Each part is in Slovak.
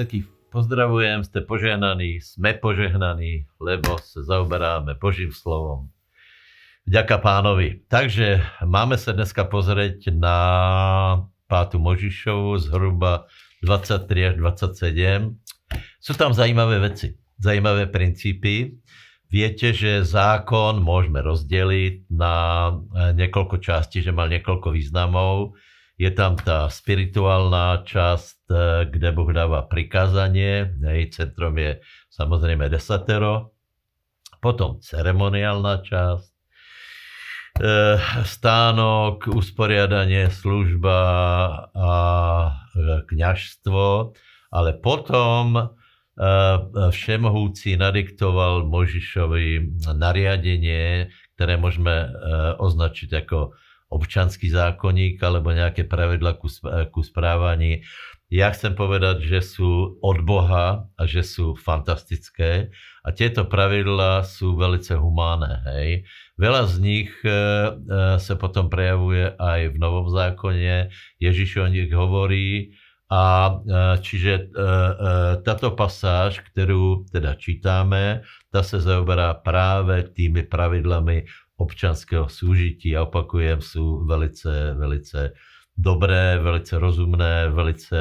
všetkých pozdravujem, ste požehnaní, sme požehnaní, lebo sa zaoberáme Božím slovom. Vďaka Pánovi. Takže máme sa dneska pozrieť na 5. Mojžišovu, zhruba 23 až 27. Sú tam zajímavé veci, zajímavé princípy. Viete, že zákon môžeme rozdeliť na niekoľko častí, že mal niekoľko významov. Je tam tá spirituálna časť, kde Boh dáva prikázanie, jej centrom je samozrejme desatero. Potom ceremoniálna časť, stánok, usporiadanie, služba a kňažstvo. Ale potom všemohúci nadiktoval Mojžišovi nariadenie, ktoré môžeme označiť ako občanský zákonník alebo nejaké pravidla ku správaní. Ja chcem povedať, že sú od Boha a že sú fantastické. A tieto pravidla sú velice humánne. Hej. Veľa z nich sa potom prejavuje aj v Novom zákone. Ježíš o nich hovorí. A čiže táto pasáž, ktorú teda čítame, tá sa zaoberá práve tými pravidlami občanského súžitia. Opakujem, sú velice, velice dobré, velice rozumné, velice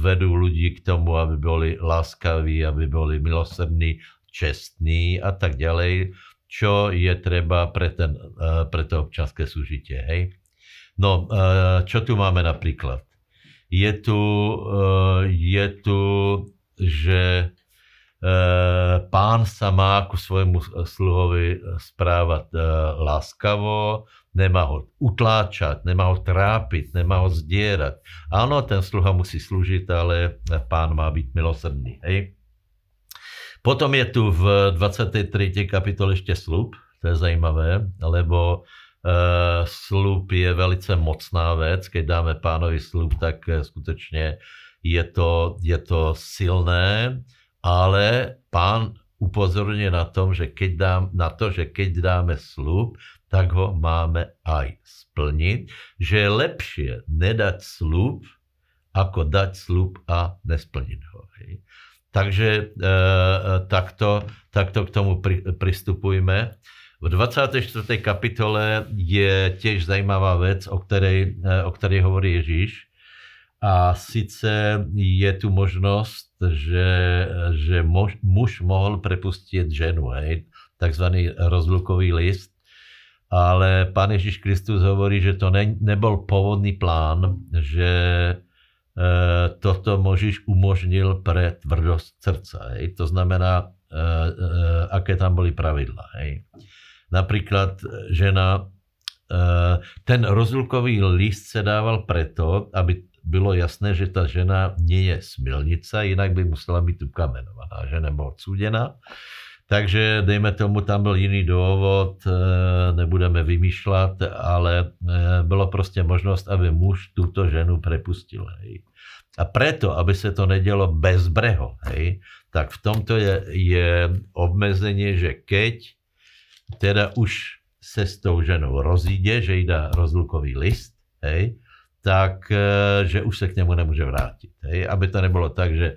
vedú ľudí k tomu, aby boli láskaví, aby boli milosrdní, čestní a tak ďalej, čo je treba pre to občanské súžitie. Hej? No, čo tu máme napríklad? Je tu, že Pán sa má ku svojmu sluhovi správať láskavo, nemá ho utláčať, nemá ho trápiť, nemá ho zdierať. Áno, ten sluha musí slúžiť, ale Pán má byť milosrdný. Hej? Potom je tu v 23. kapitole ešte sľub, to je zajímavé, lebo sľub je velice mocná vec. Keď dáme Pánovi sľub, tak skutočne je to silné. Ale Pán upozorňuje na to, že keď dáme sľub, tak ho máme aj splniť. Že je lepšie nedať sľub, ako dať sľub a nesplniť ho. Hej. Takže takto k tomu pristupujme. V 24. kapitole je tiež zajímavá vec, o ktorej hovorí Ježíš. A sice je tu možnosť, že muž mohol prepustiť ženu, hej, takzvaný rozlukový list. Ale Pán Ježiš Kristus hovorí, že to nebol pôvodný plán, že toto Mojžiš umožnil pre tvrdosť srdca. Hej. To znamená, aké tam boli pravidlá. Hej. Napríklad žena, ten rozlukový list sa dával preto, aby bylo jasné, že ta žena nie je smilnica, jinak by musela být ukamenovaná, že nebyla odsúdená. Takže dejme tomu, tam byl jiný důvod, nebudeme vymýšlet, ale byla prostě možnost, aby muž tuto ženu prepustil. Hej. A preto, aby se to nedělo bezbreho, hej, tak v tomto je obmedzenie, že keď teda už se s tou ženou rozíde, že jí dá rozlukový list, hej, tak, že už se k němu nemůže vrátit. Hej? Aby to nebylo tak, že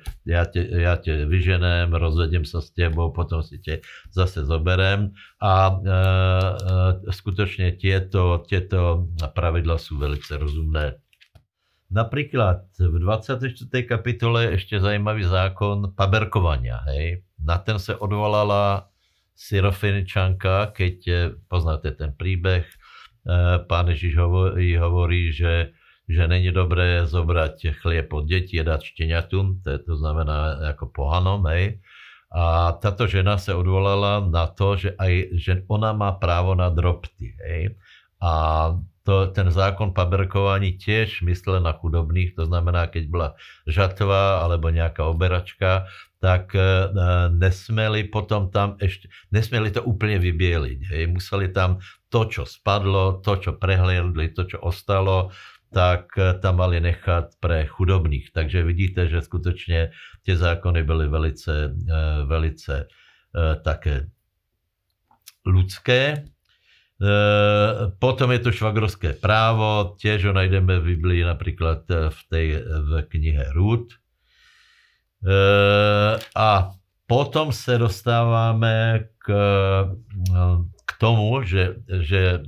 já tě vyženem, rozvedím se s tebou, potom si tě zase zoberem. A skutečně tieto pravidla jsou velice rozumné. Například v 24. kapitole ještě zajímavý zákon paberkovania. Hej? Na ten se odvolala Sirofinčanka, keď poznáte ten příběh. Pán Ježíš hovorí, že není dobré zobrať chlieb od detí a dať šteniatum, to znamená ako pohanom, hej. A táto žena sa odvolala na to, že ona má právo na drobty, hej. A ten zákon paberkovaní tiež myslel na chudobných, to znamená, keď bola žatva alebo nejaká oberačka, tak nesmeli potom tam ešte, nesmeli to úplne vybieliť, hej. Museli tam to, čo spadlo, to, čo prehliadli, to, čo ostalo, tak tam mali nechať pre chudobných. Takže vidíte, že skutočne tie zákony byly velice, velice také ľudské. Potom je to švagrovské právo, tiež ho najdeme v Biblii napríklad v knihe Ruth. A potom sa dostávame k tomu, že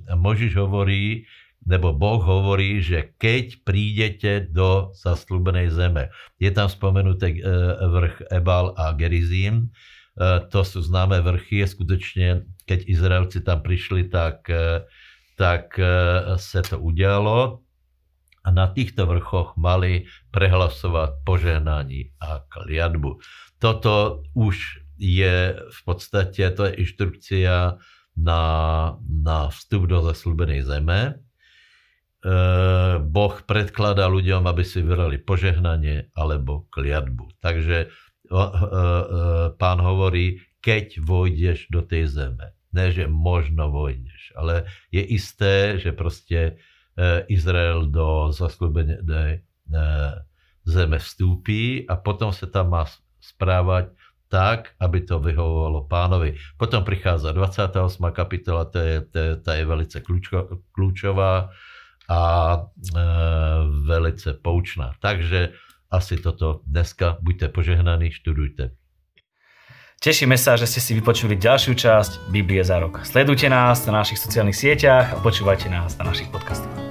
Mojžiš hovorí, nebo Boh hovorí, že keď prídete do zasľúbenej zeme. Je tam spomenuté vrch Ebal a Gerizim. To sú známe vrchy. Skutočne, keď Izraelci tam prišli, tak sa to udialo. A na týchto vrchoch mali prehlasovať požehnanie a kliatbu. Toto už je v podstate, to je inštrukcia na vstup do zasľúbenej zeme. Boh predkladá ľuďom, aby si vybrali požehnanie alebo kliatbu. Takže Pán hovorí, keď vojdeš do tej zeme. Ne, že možno vojdeš, ale je isté, že proste Izrael do zasľúbenej zeme vstúpi a potom sa tam má správať tak, aby to vyhovovalo Pánovi. Potom prichádza 28. kapitola, to je velice kľúčová a velice poučná. Takže asi toto dneska. Buďte požehnaní, študujte. Tešíme sa, že ste si vypočuli ďalšiu časť Biblie za rok. Sledujte nás na našich sociálnych sieťach a počúvajte nás na našich podcastoch.